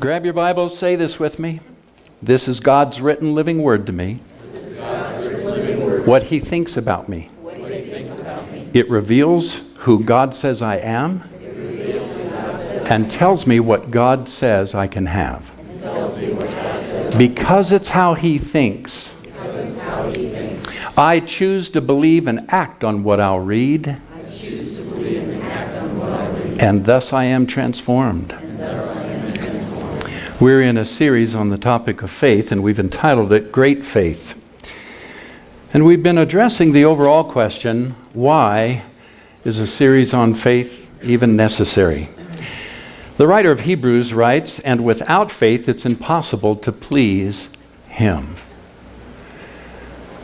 Grab your Bibles, say this with me. This is God's written living word to me. What he thinks about me. It reveals who God says I am and tells me what God says I can have. Because it's how he thinks, I choose to believe and act on what I'll read, and thus I am transformed. We're in a series on the topic of faith, and we've entitled it Great Faith. And we've been addressing the overall question, why is a series on faith even necessary? The writer of Hebrews writes, and without faith it's impossible to please him.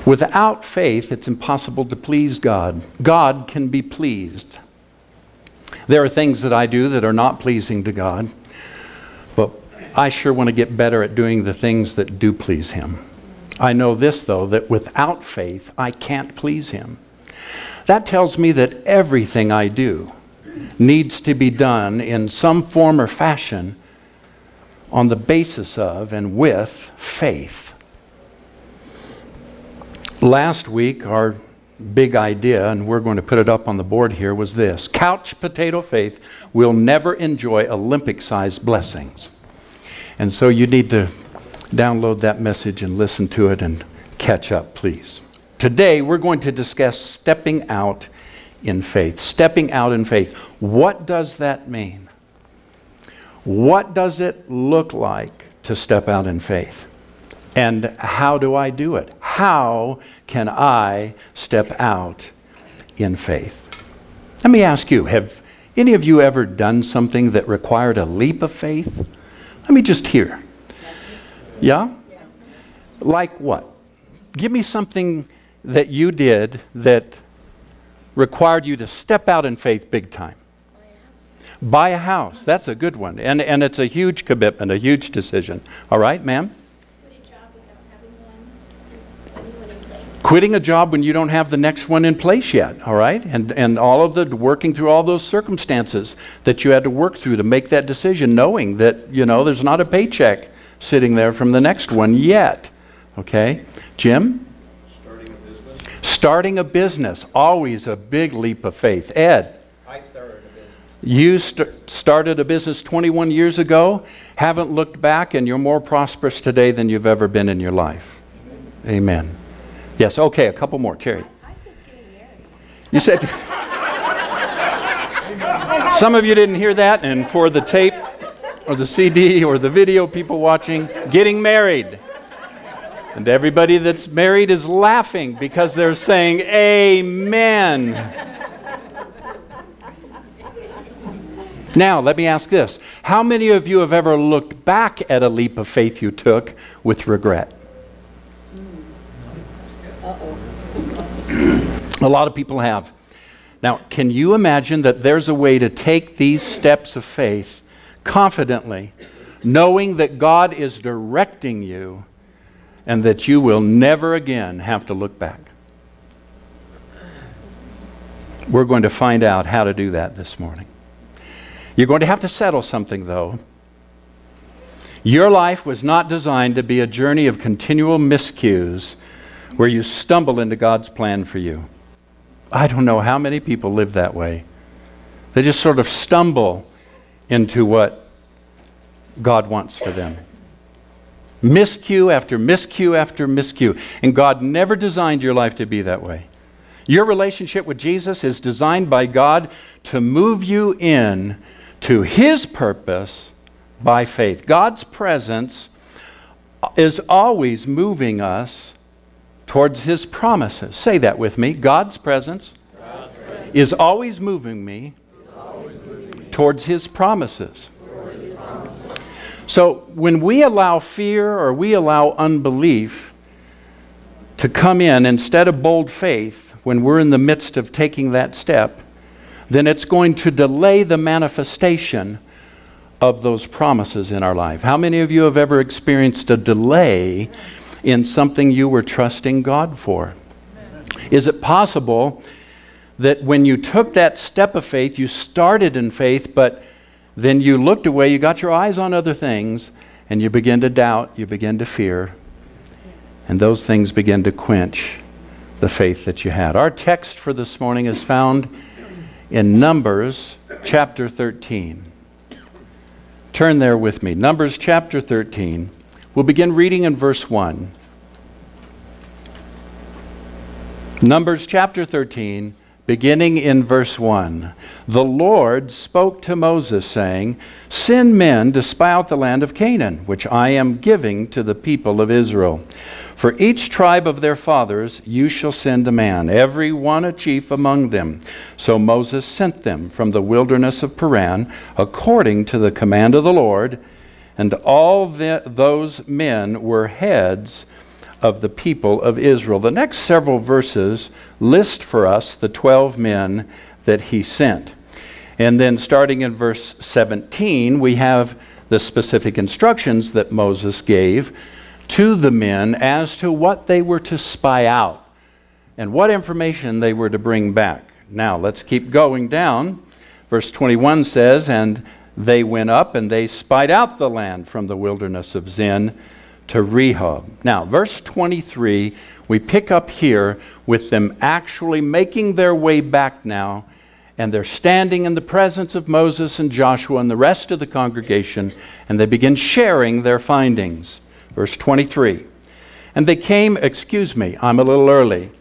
Without faith it's impossible to please God. God can be pleased. There are things that I do that are not pleasing to God, but I sure want to get better at doing the things that do please him. I know this, though, that without faith, I can't please him. That tells me that everything I do needs to be done in some form or fashion on the basis of and with faith. Last week, our big idea, and we're going to put it up on the board here, was this. Couch potato faith will never enjoy Olympic-sized blessings. And so you need to download that message and listen to it and catch up, please. Today, we're going to discuss stepping out in faith. Stepping out in faith. What does that mean? What does it look like to step out in faith? And how do I do it? How can I step out in faith? Let me ask you, have any of you ever done something that required a leap of faith? Let me just hear. Yeah? Like what? Give me something that you did that required you to step out in faith big time. Buy a house. That's a good one. And it's a huge commitment, a huge decision. All right, ma'am? Quitting a job when you don't have the next one in place yet, all right? And all of the working through all those circumstances that you had to work through to make that decision, knowing that, you know, there's not a paycheck sitting there from the next one yet. Okay? Jim? Starting a business. Always a big leap of faith. Ed? I started a business. You started a business 21 years ago, haven't looked back, and you're more prosperous today than you've ever been in your life. Amen. Yes, okay, a couple more. Terry. I said getting married. You said... Some of you didn't hear that, and for the tape, or the CD, or the video people watching, getting married. And everybody that's married is laughing because they're saying, amen. Now, let me ask this. How many of you have ever looked back at a leap of faith you took with regret? A lot of people have. Now, can you imagine that there's a way to take these steps of faith confidently, knowing that God is directing you and that you will never again have to look back? We're going to find out how to do that this morning. You're going to have to settle something, though. Your life was not designed to be a journey of continual miscues where you stumble into God's plan for you. I don't know how many people live that way. They just sort of stumble into what God wants for them. Miscue after miscue after miscue. And God never designed your life to be that way. Your relationship with Jesus is designed by God to move you in to his purpose by faith. God's presence is always moving us towards his promises. Say that with me. God's presence is always moving me towards his promises. So when we allow fear or we allow unbelief to come in instead of bold faith, when we're in the midst of taking that step, then it's going to delay the manifestation of those promises in our life. How many of you have ever experienced a delay in something you were trusting God for? Is it possible that when you took that step of faith, you started in faith, but Then you looked away, you got your eyes on other things, and you begin to doubt, you begin to fear, and those things begin to quench the faith that you had. Our text for this morning is found in Numbers chapter 13. Turn there with me. Numbers chapter 13. We'll begin reading in verse 1. Numbers chapter 13, beginning in verse 1. The Lord spoke to Moses, saying, "Send men to spy out the land of Canaan, which I am giving to the people of Israel. For each tribe of their fathers you shall send a man, every one a chief among them." So Moses sent them from the wilderness of Paran, according to the command of the Lord, and all those men were heads of the people of Israel. The next several verses list for us the 12 men that he sent. And then starting in verse 17, we have the specific instructions that Moses gave to the men as to what they were to spy out and what information they were to bring back. Now let's keep going down. Verse 21 says, "And they went up and they spied out the land from the wilderness of Zin to Rehob." Now verse 23, we pick up here with them actually making their way back now, and they're standing in the presence of Moses and Joshua and the rest of the congregation, and they begin sharing their findings. Verse 23, and they came, I'm a little early.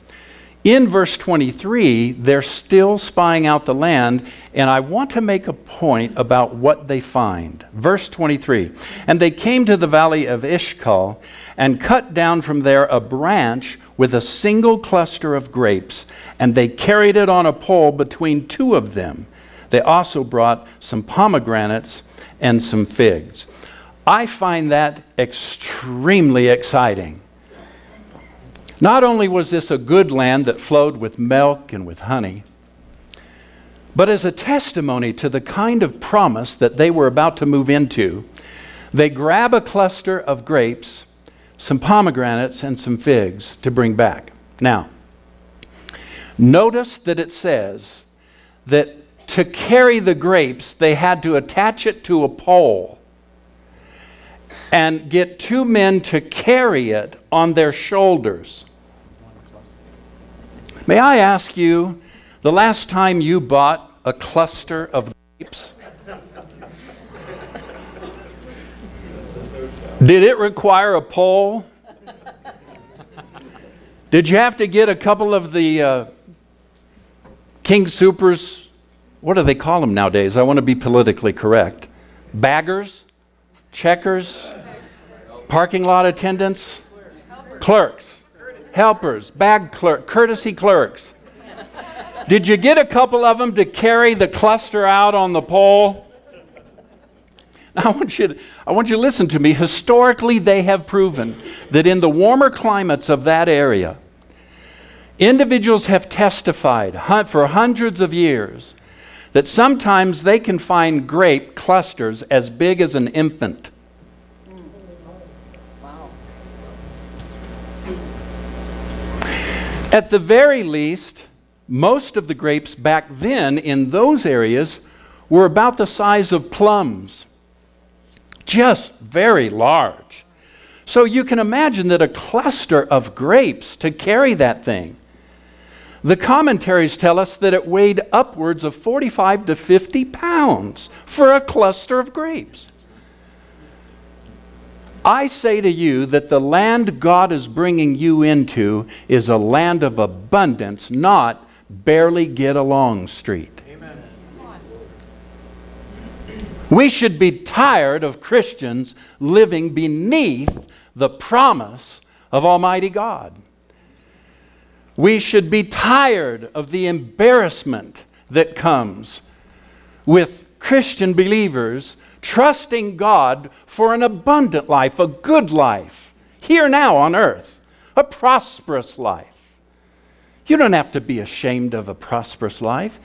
In verse 23, they're still spying out the land, and I want to make a point about what they find. Verse 23, and they came to the valley of Eshcol and cut down from there a branch with a single cluster of grapes, and they carried it on a pole between two of them. They also brought some pomegranates and some figs. I find that extremely exciting. Not only was this a good land that flowed with milk and with honey, but as a testimony to the kind of promise that they were about to move into, they grab a cluster of grapes, some pomegranates, and some figs to bring back. Now, notice that it says that to carry the grapes, they had to attach it to a pole and get two men to carry it on their shoulders. May I ask you, the last time you bought a cluster of grapes, did it require a pole? Did you have to get a couple of the King Supers? What do they call them nowadays? I want to be politically correct. Baggers? Checkers, parking lot attendants, clerks, helpers, bag clerk, courtesy clerks. Did you get a couple of them to carry the cluster out on the pole? Now, I want you to listen to me. Historically, they have proven that in the warmer climates of that area, individuals have testified for hundreds of years that sometimes they can find grape clusters as big as an infant. At the very least, most of the grapes back then in those areas were about the size of plums, just very large. So you can imagine that a cluster of grapes to carry that thing. The commentaries tell us that it weighed upwards of 45 to 50 pounds for a cluster of grapes. I say to you that the land God is bringing you into is a land of abundance, not barely get along street. Amen. We should be tired of Christians living beneath the promise of Almighty God. We should be tired of the embarrassment that comes with Christian believers trusting God for an abundant life, a good life, here now on earth, a prosperous life. You don't have to be ashamed of a prosperous life.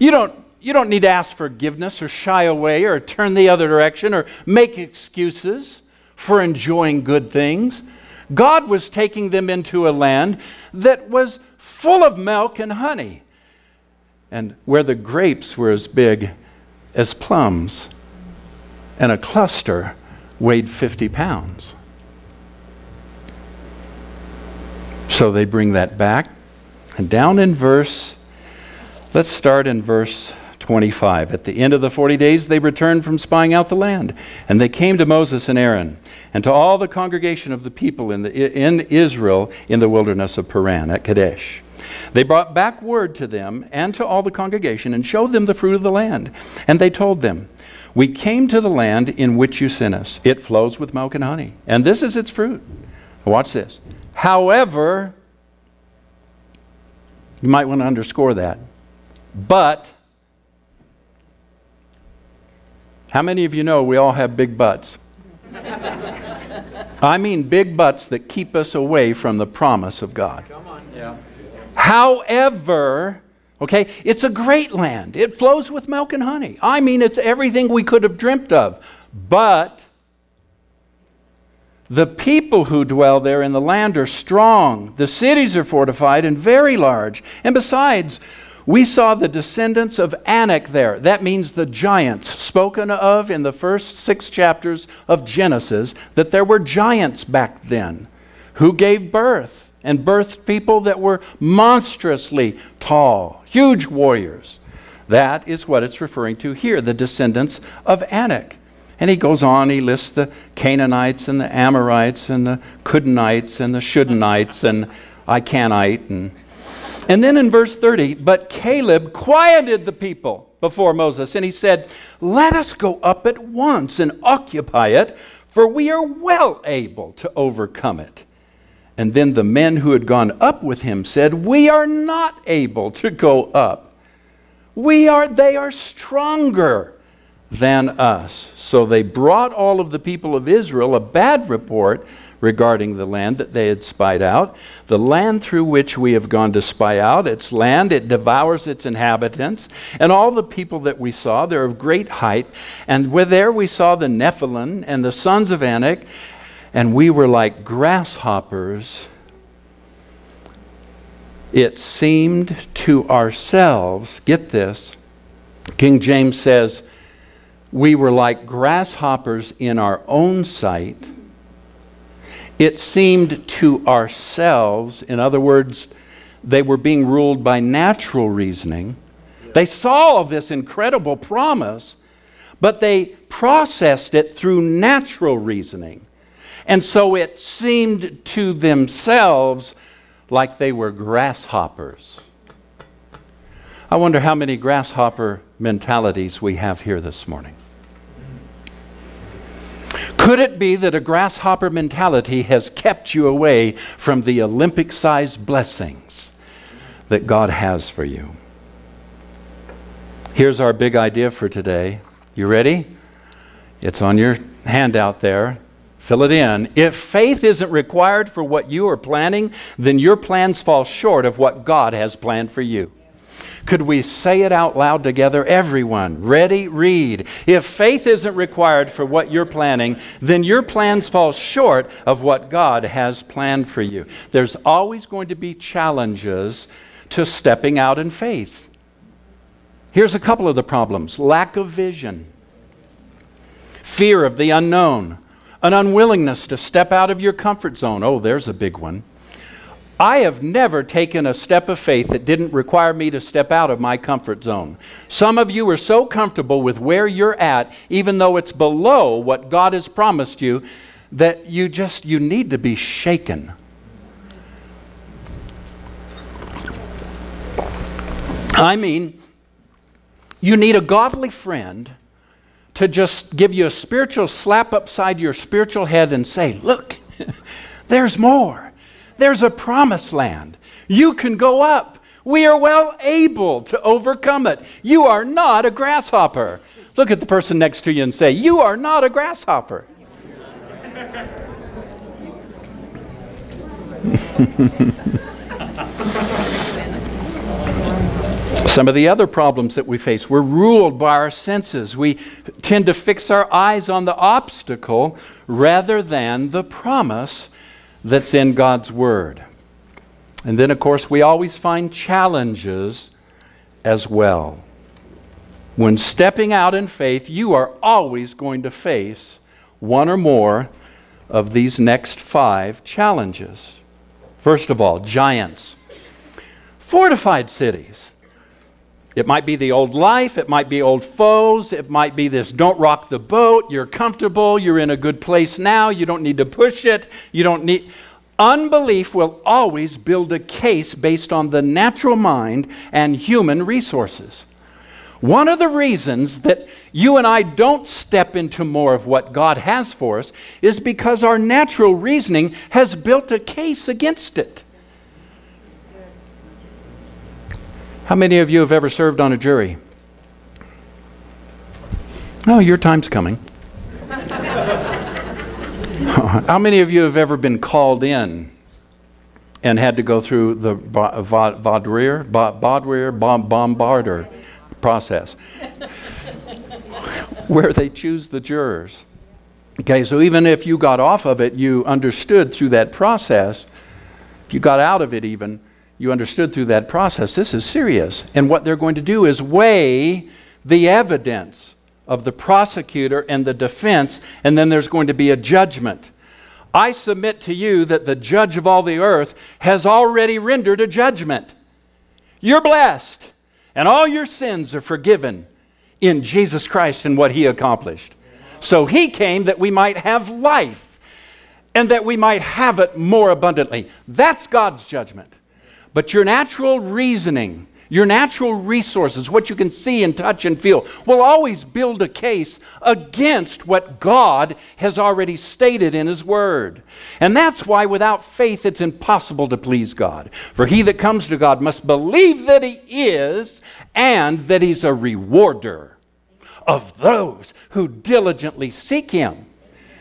You don't need to ask forgiveness or shy away or turn the other direction or make excuses for enjoying good things. God was taking them into a land that was full of milk and honey, and where the grapes were as big as plums, and a cluster weighed 50 pounds. So they bring that back. And down in verse, let's start in verse 25. At the end of the 40 days, they returned from spying out the land, and they came to Moses and Aaron, and to all the congregation of the people in Israel in the wilderness of Paran at Kadesh. They brought back word to them and to all the congregation, and showed them the fruit of the land. And they told them, "We came to the land in which you sent us. It flows with milk and honey, and this is its fruit." Watch this. However, you might want to underscore that. But, how many of you know we all have big butts? I mean big butts that keep us away from the promise of God. Come on. Yeah. However, okay, it's a great land. It flows with milk and honey. I mean, it's everything we could have dreamt of. But the people who dwell there in the land are strong. The cities are fortified and very large. And besides, we saw the descendants of Anak there. That means the giants spoken of in the first 6 chapters of Genesis, that there were giants back then who gave birth and birthed people that were monstrously tall, huge warriors. That is what it's referring to here, the descendants of Anak. And he goes on, he lists the Canaanites and the Amorites and the Kudonites and the Shudonites and Icanite. And then in verse 30, but Caleb quieted the people before Moses, and he said, "Let us go up at once and occupy it, for we are well able to overcome it." And then the men who had gone up with him said, "We are not able to go up. They are stronger than us." So they brought all of the people of Israel a bad report regarding the land that they had spied out. "The land through which we have gone to spy out, its land, it devours its inhabitants. And all the people that we saw, they're of great height. And there we saw the Nephilim and the sons of Anak, and we were like grasshoppers. It seemed to ourselves," get this, King James says, "we were like grasshoppers in our own sight. It seemed to ourselves," in other words, they were being ruled by natural reasoning. They saw this incredible promise, but they processed it through natural reasoning. And so it seemed to themselves like they were grasshoppers. I wonder how many grasshopper mentalities we have here this morning. Could it be that a grasshopper mentality has kept you away from the Olympic-sized blessings that God has for you? Here's our big idea for today. You ready? It's on your handout there. Fill it in. If faith isn't required for what you are planning, then your plans fall short of what God has planned for you. Could we say it out loud together? Everyone, ready? Read. If faith isn't required for what you're planning, then your plans fall short of what God has planned for you. There's always going to be challenges to stepping out in faith. Here's a couple of the problems. Lack of vision. Fear of the unknown. An unwillingness to step out of your comfort zone. Oh, there's a big one. I have never taken a step of faith that didn't require me to step out of my comfort zone. Some of you are so comfortable with where you're at, even though it's below what God has promised you, that you need to be shaken. I mean, you need a godly friend to just give you a spiritual slap upside your spiritual head and say, "Look, there's more. There's a promised land. You can go up. We are well able to overcome it. You are not a grasshopper." Look at the person next to you and say, "You are not a grasshopper." Some of the other problems that we face, we're ruled by our senses. We tend to fix our eyes on the obstacle rather than the promise that's in God's Word. And then, of course, we always find challenges as well. When stepping out in faith, you are always going to face one or more of these next 5 challenges. First of all, giants. Fortified cities. It might be the old life, it might be old foes, it might be this don't rock the boat, you're comfortable, you're in a good place now, you don't need to push it, you don't need... Unbelief will always build a case based on the natural mind and human resources. One of the reasons that you and I don't step into more of what God has for us is because our natural reasoning has built a case against it. How many of you have ever served on a jury? Oh, your time's coming. How many of you have ever been called in and had to go through the bombarder process where they choose the jurors? Okay, so even if you got off of it, you understood through that process, if you got out of it even, you understood through that process, this is serious. And what they're going to do is weigh the evidence of the prosecutor and the defense, and then there's going to be a judgment. I submit to you that the judge of all the earth has already rendered a judgment. You're blessed, and all your sins are forgiven in Jesus Christ and what He accomplished. So He came that we might have life, and that we might have it more abundantly. That's God's judgment. But your natural reasoning, your natural resources, what you can see and touch and feel, will always build a case against what God has already stated in His Word. And that's why without faith it's impossible to please God. For he that comes to God must believe that He is, and that He's a rewarder of those who diligently seek Him.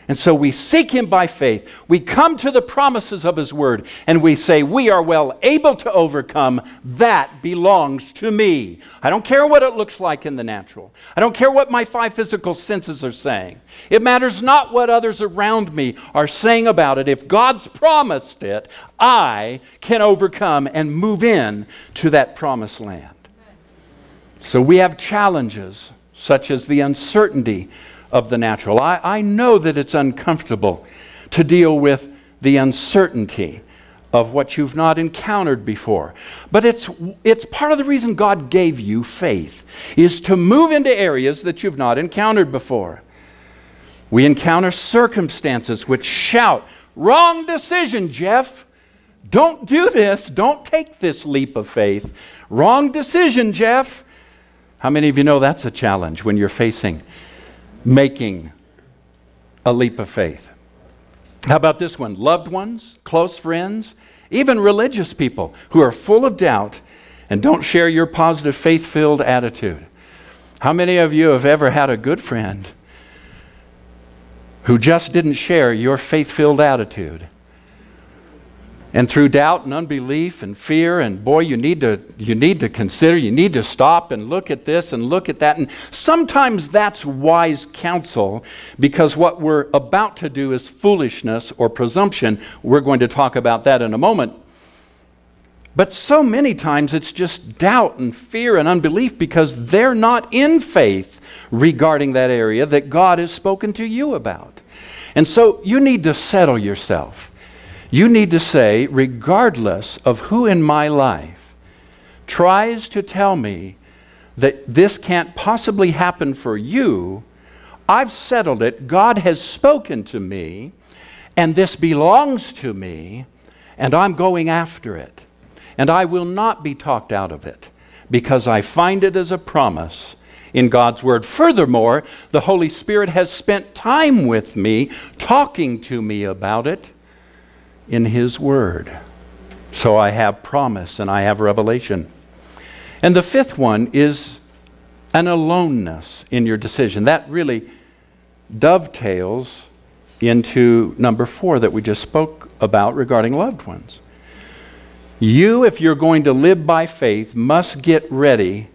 And so we seek Him by faith. We come to the promises of His Word, and we say, we are well able to overcome. That belongs to me. I don't care what it looks like in the natural. I don't care what my 5 physical senses are saying. It matters not what others around me are saying about it. If God's promised it, I can overcome and move in to that promised land. So we have challenges, such as the uncertainty of the natural. I know that it's uncomfortable to deal with the uncertainty of what you've not encountered before. But it's part of the reason God gave you faith, is to move into areas that you've not encountered before. We encounter circumstances which shout, wrong decision, Jeff. Don't do this. Don't take this leap of faith. Wrong decision, Jeff. How many of you know that's a challenge when you're facing making a leap of faith? How about this one? Loved ones, close friends, even religious people who are full of doubt and don't share your positive, faith-filled attitude. How many of you have ever had a good friend who just didn't share your faith-filled attitude? And through doubt and unbelief and fear, and boy, you need to consider, you need to stop and look at this and look at that. And sometimes that's wise counsel, because what we're about to do is foolishness or presumption. We're going to talk about that in a moment. But so many times it's just doubt and fear and unbelief because they're not in faith regarding that area that God has spoken to you about. And so you need to settle yourself. You need to say, regardless of who in my life tries to tell me that this can't possibly happen for you, I've settled it. God has spoken to me, and this belongs to me, and I'm going after it. And I will not be talked out of it, because I find it as a promise in God's Word. Furthermore, the Holy Spirit has spent time with me, talking to me about it in His Word. So I have promise and I have revelation. And the 5th one is an aloneness in your decision. That really dovetails into number 4 that we just spoke about regarding loved ones. You, if you're going to live by faith, must get ready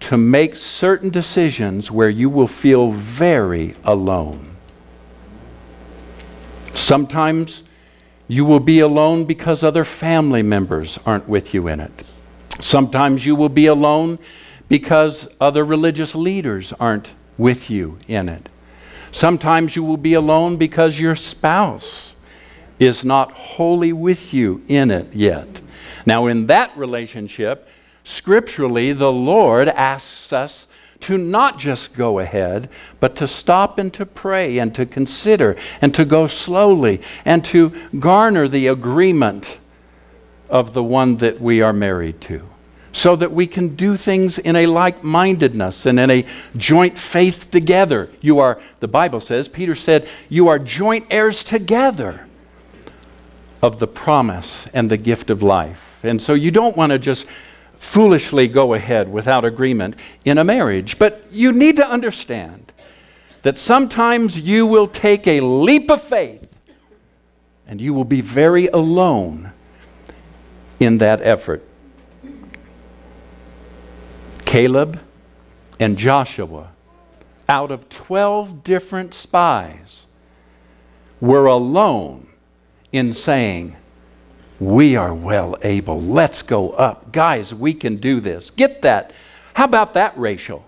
to make certain decisions where you will feel very alone. Sometimes you will be alone because other family members aren't with you in it. Sometimes you will be alone because other religious leaders aren't with you in it. Sometimes you will be alone because your spouse is not wholly with you in it yet. Now, in that relationship, scripturally, the Lord asks us to not just go ahead, but to stop and to pray and to consider and to go slowly and to garner the agreement of the one that we are married to, so that we can do things in a like-mindedness and in a joint faith together. You are, the Bible says, Peter said, you are joint heirs together of the promise and the gift of life. And so you don't want to just foolishly go ahead without agreement in a marriage. But you need to understand that sometimes you will take a leap of faith and you will be very alone in that effort. Caleb and Joshua, out of 12 different spies, were alone in saying, we are well able. Let's go up. Guys, we can do this. Get that. How about that ratio?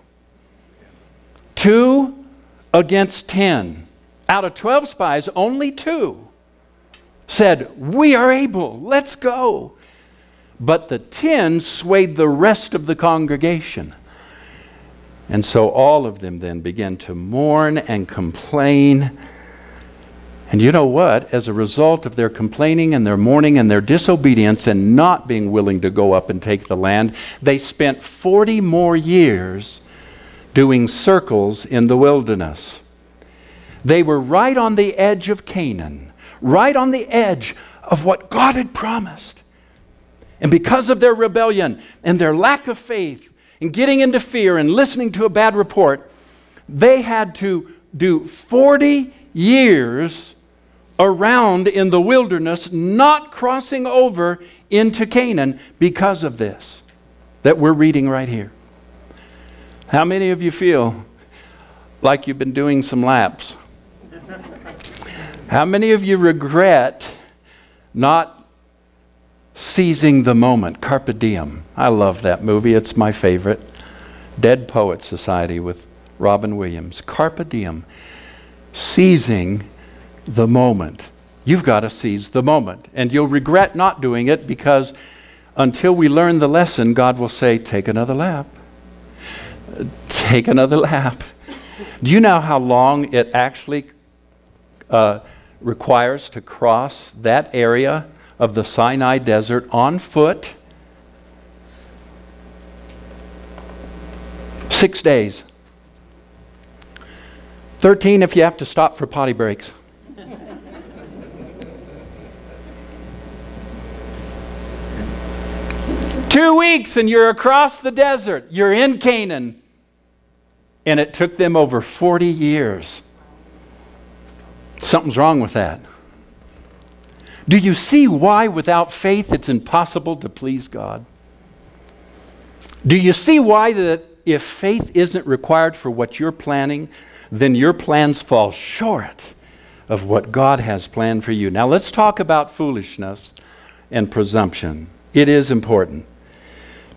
2 against 10. Out of 12 spies, only 2 said, we are able. Let's go. But the 10 swayed the rest of the congregation. And so all of them then began to mourn and complain. And you know what? As a result of their complaining and their mourning and their disobedience and not being willing to go up and take the land, they spent 40 more years doing circles in the wilderness. They were right on the edge of Canaan, right on the edge of what God had promised. And because of their rebellion and their lack of faith and getting into fear and listening to a bad report, they had to do 40 years around in the wilderness, not crossing over into Canaan because of this that we're reading right here. How many of you feel like you've been doing some laps? How many of you regret not seizing the moment? Carpe Diem. I love that movie. It's my favorite. Dead Poets Society with Robin Williams. Carpe Diem. Seizing the moment. You've got to seize the moment. And you'll regret not doing it because until we learn the lesson, God will say, take another lap. Take another lap. Do you know how long it actually requires to cross that area of the Sinai desert on foot? 6 days. 13 if you have to stop for potty breaks. Two 2 weeks and you're across the desert. You're in Canaan. And it took them over 40 years. Something's wrong with that. Do you see why without faith it's impossible to please God? Do you see why that if faith isn't required for what you're planning, then your plans fall short of what God has planned for you? Now let's talk about foolishness and presumption. It is important.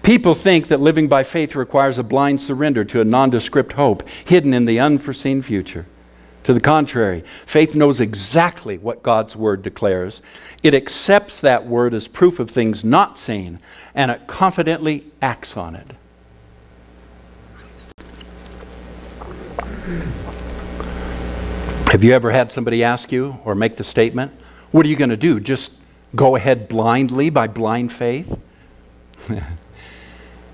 People think that living by faith requires a blind surrender to a nondescript hope hidden in the unforeseen future. To the contrary, faith knows exactly what God's Word declares. It accepts that Word as proof of things not seen, and it confidently acts on it. Have you ever had somebody ask you or make the statement, what are you going to do? Just go ahead blindly by blind faith?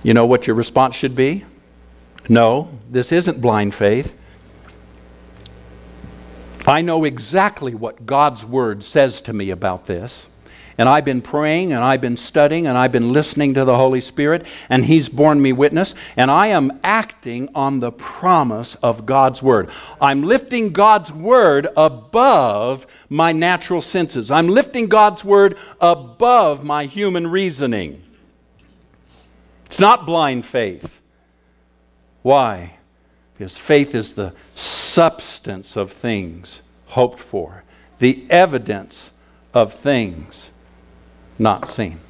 You know what your response should be? No, this isn't blind faith. I know exactly what God's Word says to me about this. And I've been praying, and I've been studying, and I've been listening to the Holy Spirit, and He's borne me witness, and I am acting on the promise of God's Word. I'm lifting God's Word above my natural senses. I'm lifting God's Word above my human reasoning. It's not blind faith. Why? Because faith is the substance of things hoped for, the evidence of things not seen.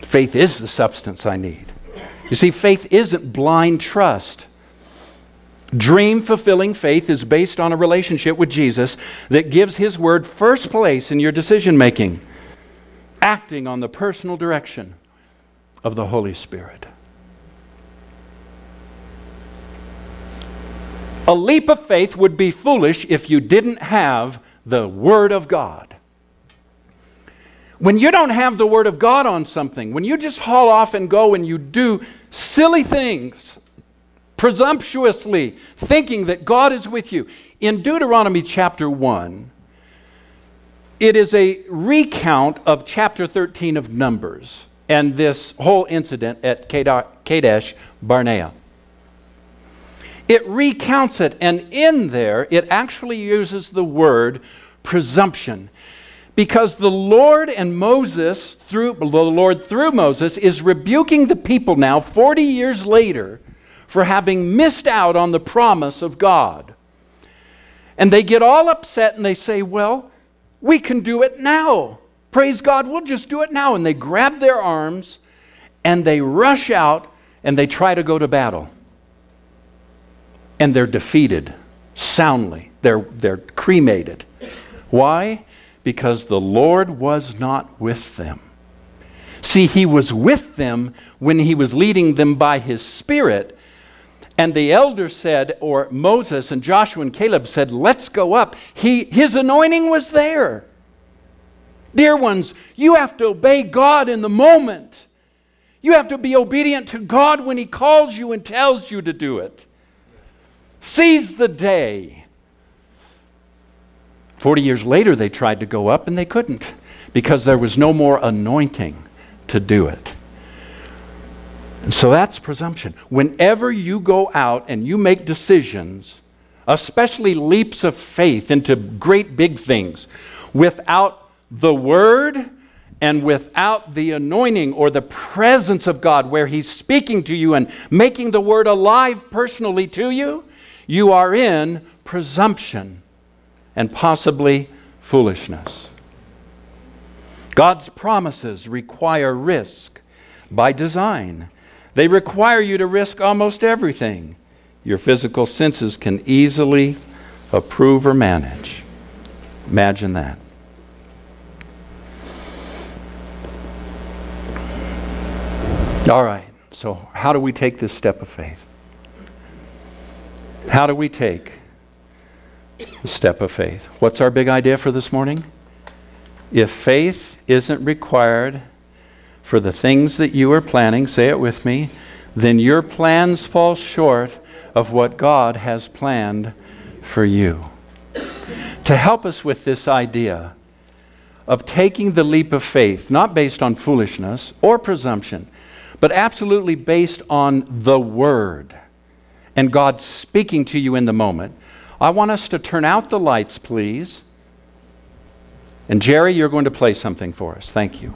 Faith is the substance I need. You see, faith isn't blind trust. Dream-fulfilling faith is based on a relationship with Jesus that gives His Word first place in your decision-making, acting on the personal direction of the Holy Spirit. A leap of faith would be foolish if you didn't have the Word of God. When you don't have the Word of God on something, when you just haul off and go and you do silly things, presumptuously thinking that God is with you. In Deuteronomy chapter 1, it is a recount of chapter 13 of Numbers and this whole incident at Kadesh Barnea. It recounts it, and in there it actually uses the word presumption, because the Lord through Moses is rebuking the people now 40 years later for having missed out on the promise of God. And they get all upset and they say, well, we can do it now. Praise God, we'll just do it now. And they grab their arms and they rush out and they try to go to battle. And they're defeated soundly. They're cremated. Why? Because the Lord was not with them. See, He was with them when He was leading them by His Spirit. And the elders said, or Moses and Joshua and Caleb said, let's go up. His anointing was there. Dear ones, you have to obey God in the moment. You have to be obedient to God when He calls you and tells you to do it. Seize the day. 40 years later, they tried to go up and they couldn't because there was no more anointing to do it. And so that's presumption. Whenever you go out and you make decisions, especially leaps of faith into great big things, without the Word and without the anointing or the presence of God where He's speaking to you and making the Word alive personally to you, you are in presumption and possibly foolishness. God's promises require risk by design. They require you to risk almost everything your physical senses can easily approve or manage. Imagine that. All right, so how do we take this step of faith? How do we take the step of faith? What's our big idea for this morning? If faith isn't required for the things that you are planning, say it with me, then your plans fall short of what God has planned for you. To help us with this idea of taking the leap of faith, not based on foolishness or presumption, but absolutely based on the Word and God speaking to you in the moment, I want us to turn out the lights, please. And Jerry, you're going to play something for us. Thank you.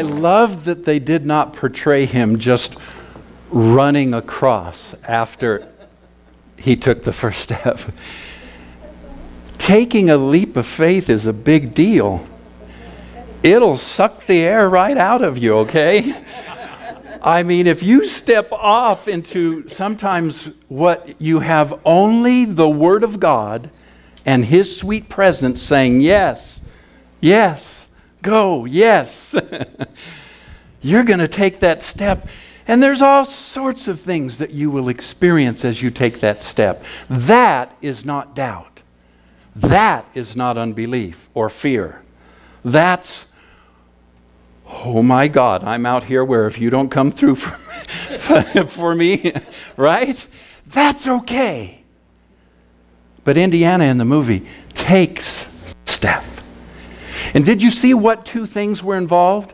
I love that they did not portray him just running across after he took the first step. Taking a leap of faith is a big deal. It'll suck the air right out of you, okay? I mean, if you step off into sometimes what you have only the Word of God and His sweet presence saying, yes, yes, go, yes, you're going to take that step. And there's all sorts of things that you will experience as you take that step. That is not doubt. That is not unbelief or fear. That's, oh my God, I'm out here where if you don't come through for me, right? That's okay. But Indiana in the movie takes step. And did you see what two things were involved?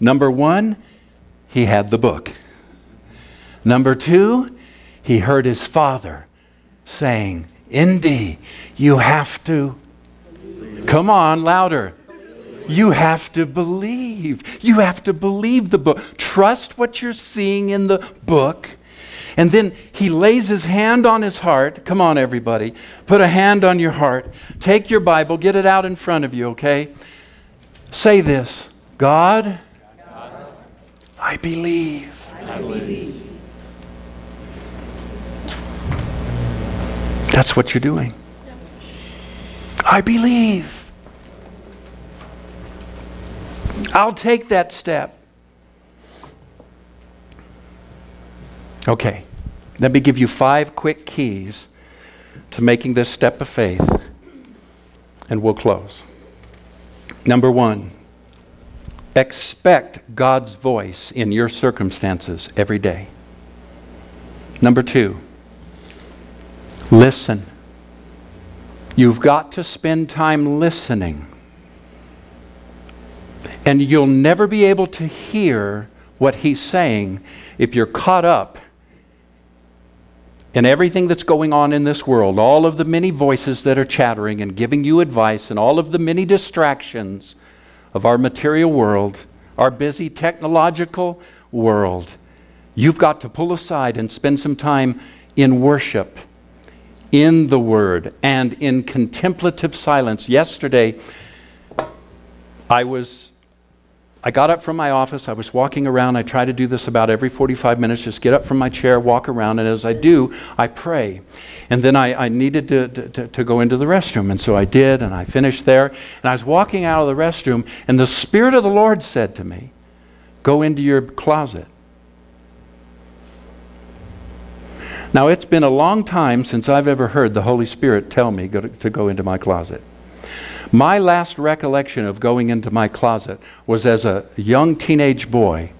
Number one, he had the book. Number two, he heard his father saying, Indy, you have to, come on, louder. You have to believe. You have to believe the book. Trust what you're seeing in the book. And then he lays his hand on his heart. Come on, everybody. Put a hand on your heart. Take your Bible. Get it out in front of you, okay? Say this. God, I believe. I believe. That's what you're doing. I believe. I'll take that step. Okay, let me give you 5 quick keys to making this step of faith, and we'll close. Number 1, expect God's voice in your circumstances every day. Number 2, listen. You've got to spend time listening. And you'll never be able to hear what he's saying if you're caught up in everything that's going on in this world, all of the many voices that are chattering and giving you advice and all of the many distractions of our material world, our busy technological world. You've got to pull aside and spend some time in worship, in the Word, and in contemplative silence. Yesterday, I got up from my office, I was walking around, I try to do this about every 45 minutes, just get up from my chair, walk around, and as I do, I pray. And then I needed to go into the restroom, and so I did, and I finished there, and I was walking out of the restroom, and the Spirit of the Lord said to me, go into your closet. Now, it's been a long time since I've ever heard the Holy Spirit tell me to go into my closet. My last recollection of going into my closet was as a young teenage boy,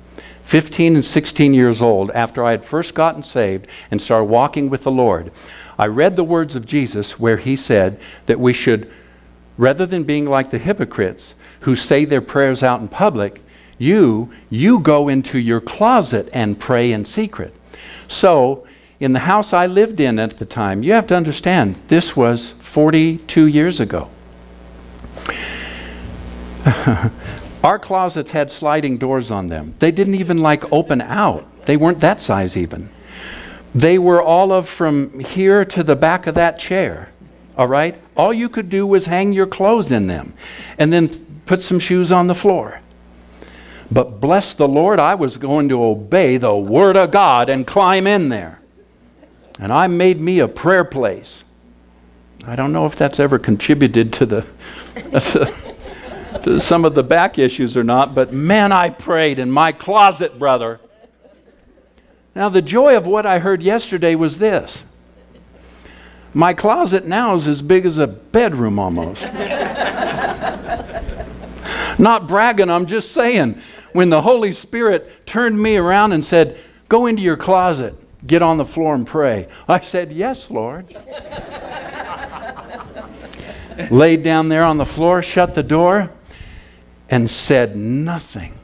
15 and 16 years old, after I had first gotten saved and started walking with the Lord. I read the words of Jesus where he said that we should, rather than being like the hypocrites who say their prayers out in public, you go into your closet and pray in secret. So, in the house I lived in at the time, you have to understand, this was 42 years ago. Our closets had sliding doors on them. They didn't even open out. They weren't that size even. They were all of from here to the back of that chair. All right? All you could do was hang your clothes in them and then put some shoes on the floor. But bless the Lord, I was going to obey the Word of God and climb in there. And I made me a prayer place. I don't know if that's ever contributed to to some of the back issues or not, but man, I prayed in my closet, brother. Now, the joy of what I heard yesterday was this. My closet now is as big as a bedroom almost. Not bragging, I'm just saying, when the Holy Spirit turned me around and said, go into your closet, get on the floor and pray. I said, yes, Lord. Laid down there on the floor, shut the door, and said nothing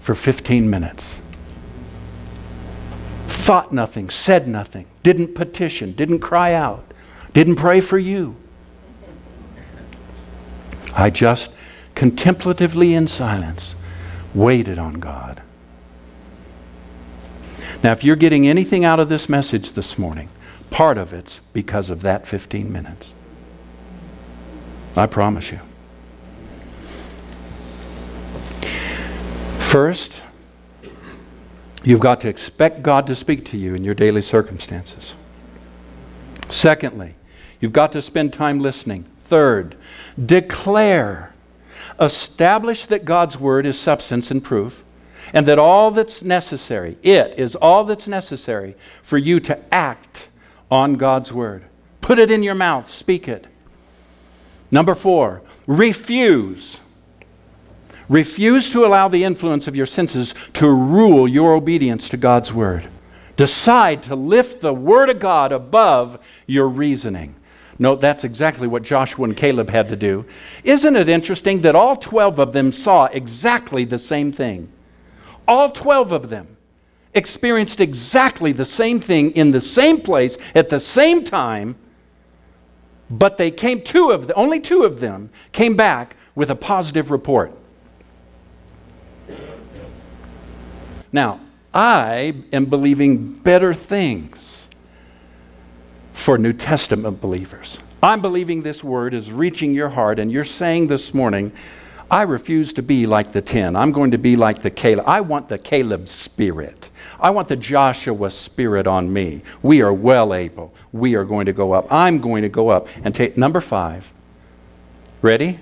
for 15 minutes. Thought nothing, said nothing, didn't petition, didn't cry out, didn't pray for you. I just contemplatively in silence waited on God. Now, if you're getting anything out of this message this morning, part of it's because of that 15 minutes. I promise you. First, you've got to expect God to speak to you in your daily circumstances. Secondly, you've got to spend time listening. Third, declare. Establish that God's Word is substance and proof, and that all that's necessary, it is all that's necessary for you to act on God's Word. Put it in your mouth. Speak it. Number 4, refuse. Refuse to allow the influence of your senses to rule your obedience to God's Word. Decide to lift the Word of God above your reasoning. Note, that's exactly what Joshua and Caleb had to do. Isn't it interesting that all 12 of them saw exactly the same thing? All 12 of them experienced exactly the same thing in the same place at the same time, but they came, only 2 of them came back with a positive report. Now, I am believing better things for New Testament believers. I'm believing this word is reaching your heart, and you're saying this morning, I refuse to be like the 10. I'm going to be like the Caleb. I want the Caleb spirit. I want the Joshua spirit on me. We are well able. We are going to go up. I'm going to go up and take number 5. Ready?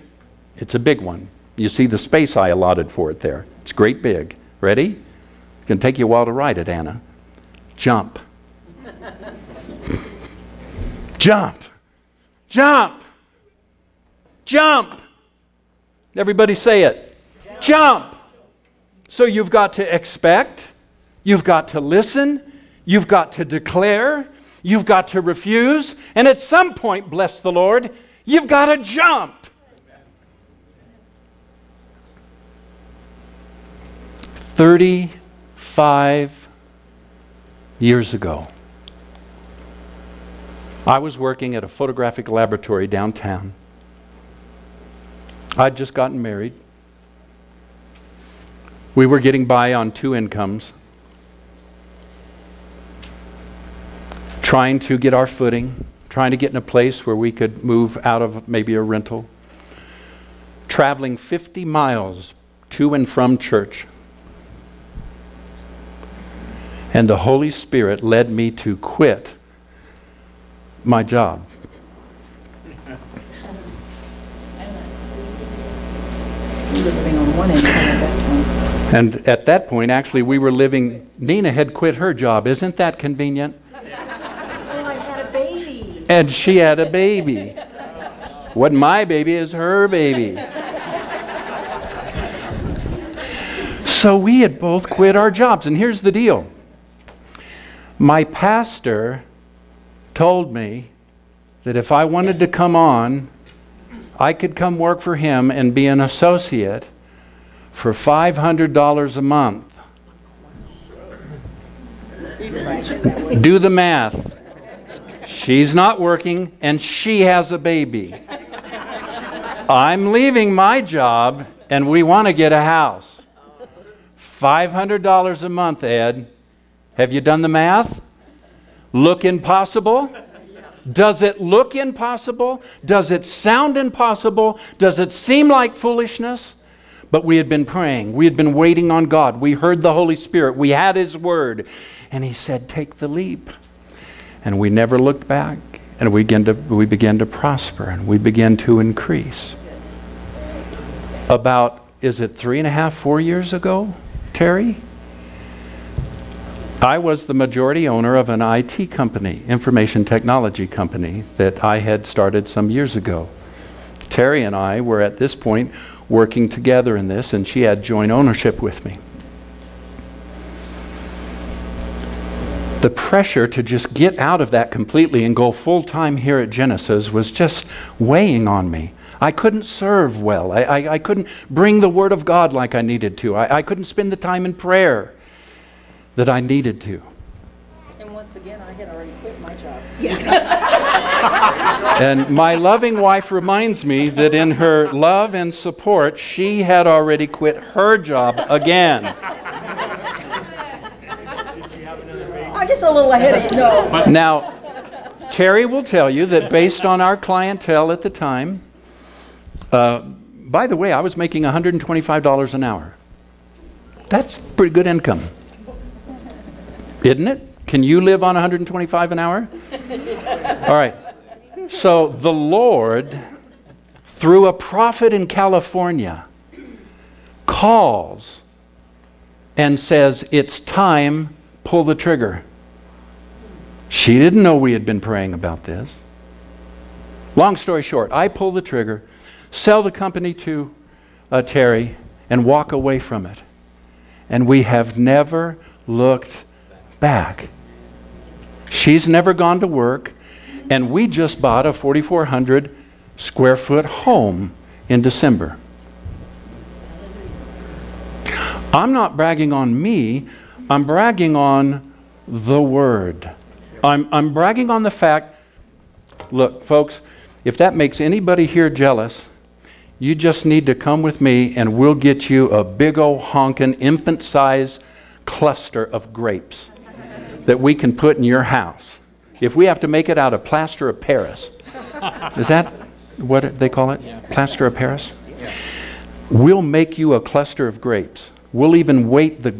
It's a big one. You see the space I allotted for it there. It's great big. Ready? It's going to take you a while to write it, Anna. Jump. Jump. Jump. Jump. Everybody say it. Jump. Jump. So you've got to expect. You've got to listen. You've got to declare. You've got to refuse. And at some point, bless the Lord, you've got to jump. Amen. 35 years ago, I was working at a photographic laboratory downtown. I'd just gotten married. We were getting by on 2 incomes, trying to get our footing, trying to get in a place where we could move out of maybe a rental, traveling 50 miles to and from church. And the Holy Spirit led me to quit my job. And at that point, actually, we were living, Nina had quit her job. Isn't that convenient? Well, I had a baby. And she had a baby. Wasn't my baby, is her baby. So we had both quit our jobs. And here's the deal. My pastor told me that if I wanted to come on, I could come work for him and be an associate for $500 a month. Do the math. She's not working and she has a baby. I'm leaving my job and we want to get a house. $500 a month, Ed. Have you done the math? Look impossible? Does it look impossible? Does it sound impossible? Does it seem like foolishness? But we had been praying. We had been waiting on God. We heard the Holy Spirit. We had His Word. And He said, take the leap. And we never looked back. And we began to prosper. And we began to increase. About, is it 3.5, 4 years ago, Terry? I was the majority owner of an IT company, information technology company, that I had started some years ago. Terry and I were at this point working together in this, and she had joint ownership with me. The pressure to just get out of that completely and go full-time here at Genesis was just weighing on me. I couldn't serve well. I couldn't bring the Word of God like I needed to. I couldn't spend the time in prayer that I needed to. And once again, I had already quit my job. Yeah. And my loving wife reminds me that in her love and support, she had already quit her job again. I'm just a little ahead of you. No. Now, Terry will tell you that based on our clientele at the time, by the way, I was making $125 an hour. That's pretty good income, isn't it? Can you live on $125 an hour? All right. So the Lord, through a prophet in California, calls and says, it's time, pull the trigger. She didn't know we had been praying about this. Long story short, I pull the trigger, sell the company to Terry, and walk away from it. And we have never looked back. She's never gone to work, and we just bought a 4,400 square foot home in December. I'm not bragging on me, I'm bragging on the Word. I'm bragging on the fact, look folks, if that makes anybody here jealous, you just need to come with me and we'll get you a big old honkin' infant-sized cluster of grapes that we can put in your house. If we have to make it out of plaster of Paris. Is that what they call it? Yeah. Plaster of Paris? Yeah. We'll make you a cluster of grapes. We'll even weight the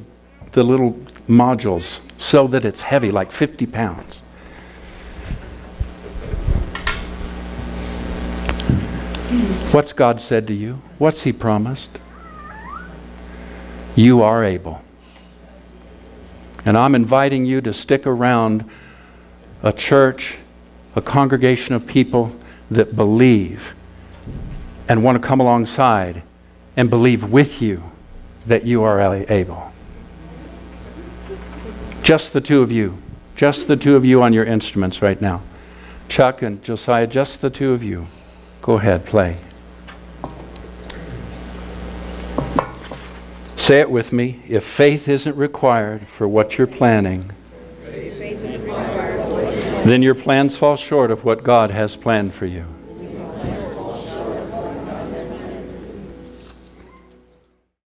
little modules so that it's heavy, like 50 pounds. What's God said to you? What's He promised? You are able. And I'm inviting you to stick around a church, a congregation of people that believe and want to come alongside and believe with you that you are able. Just the two of you. Just the two of you on your instruments right now. Chuck and Josiah, just the two of you. Go ahead, play. Say it with me. If faith isn't required for what you're planning, then your plans fall short of what God has planned for you.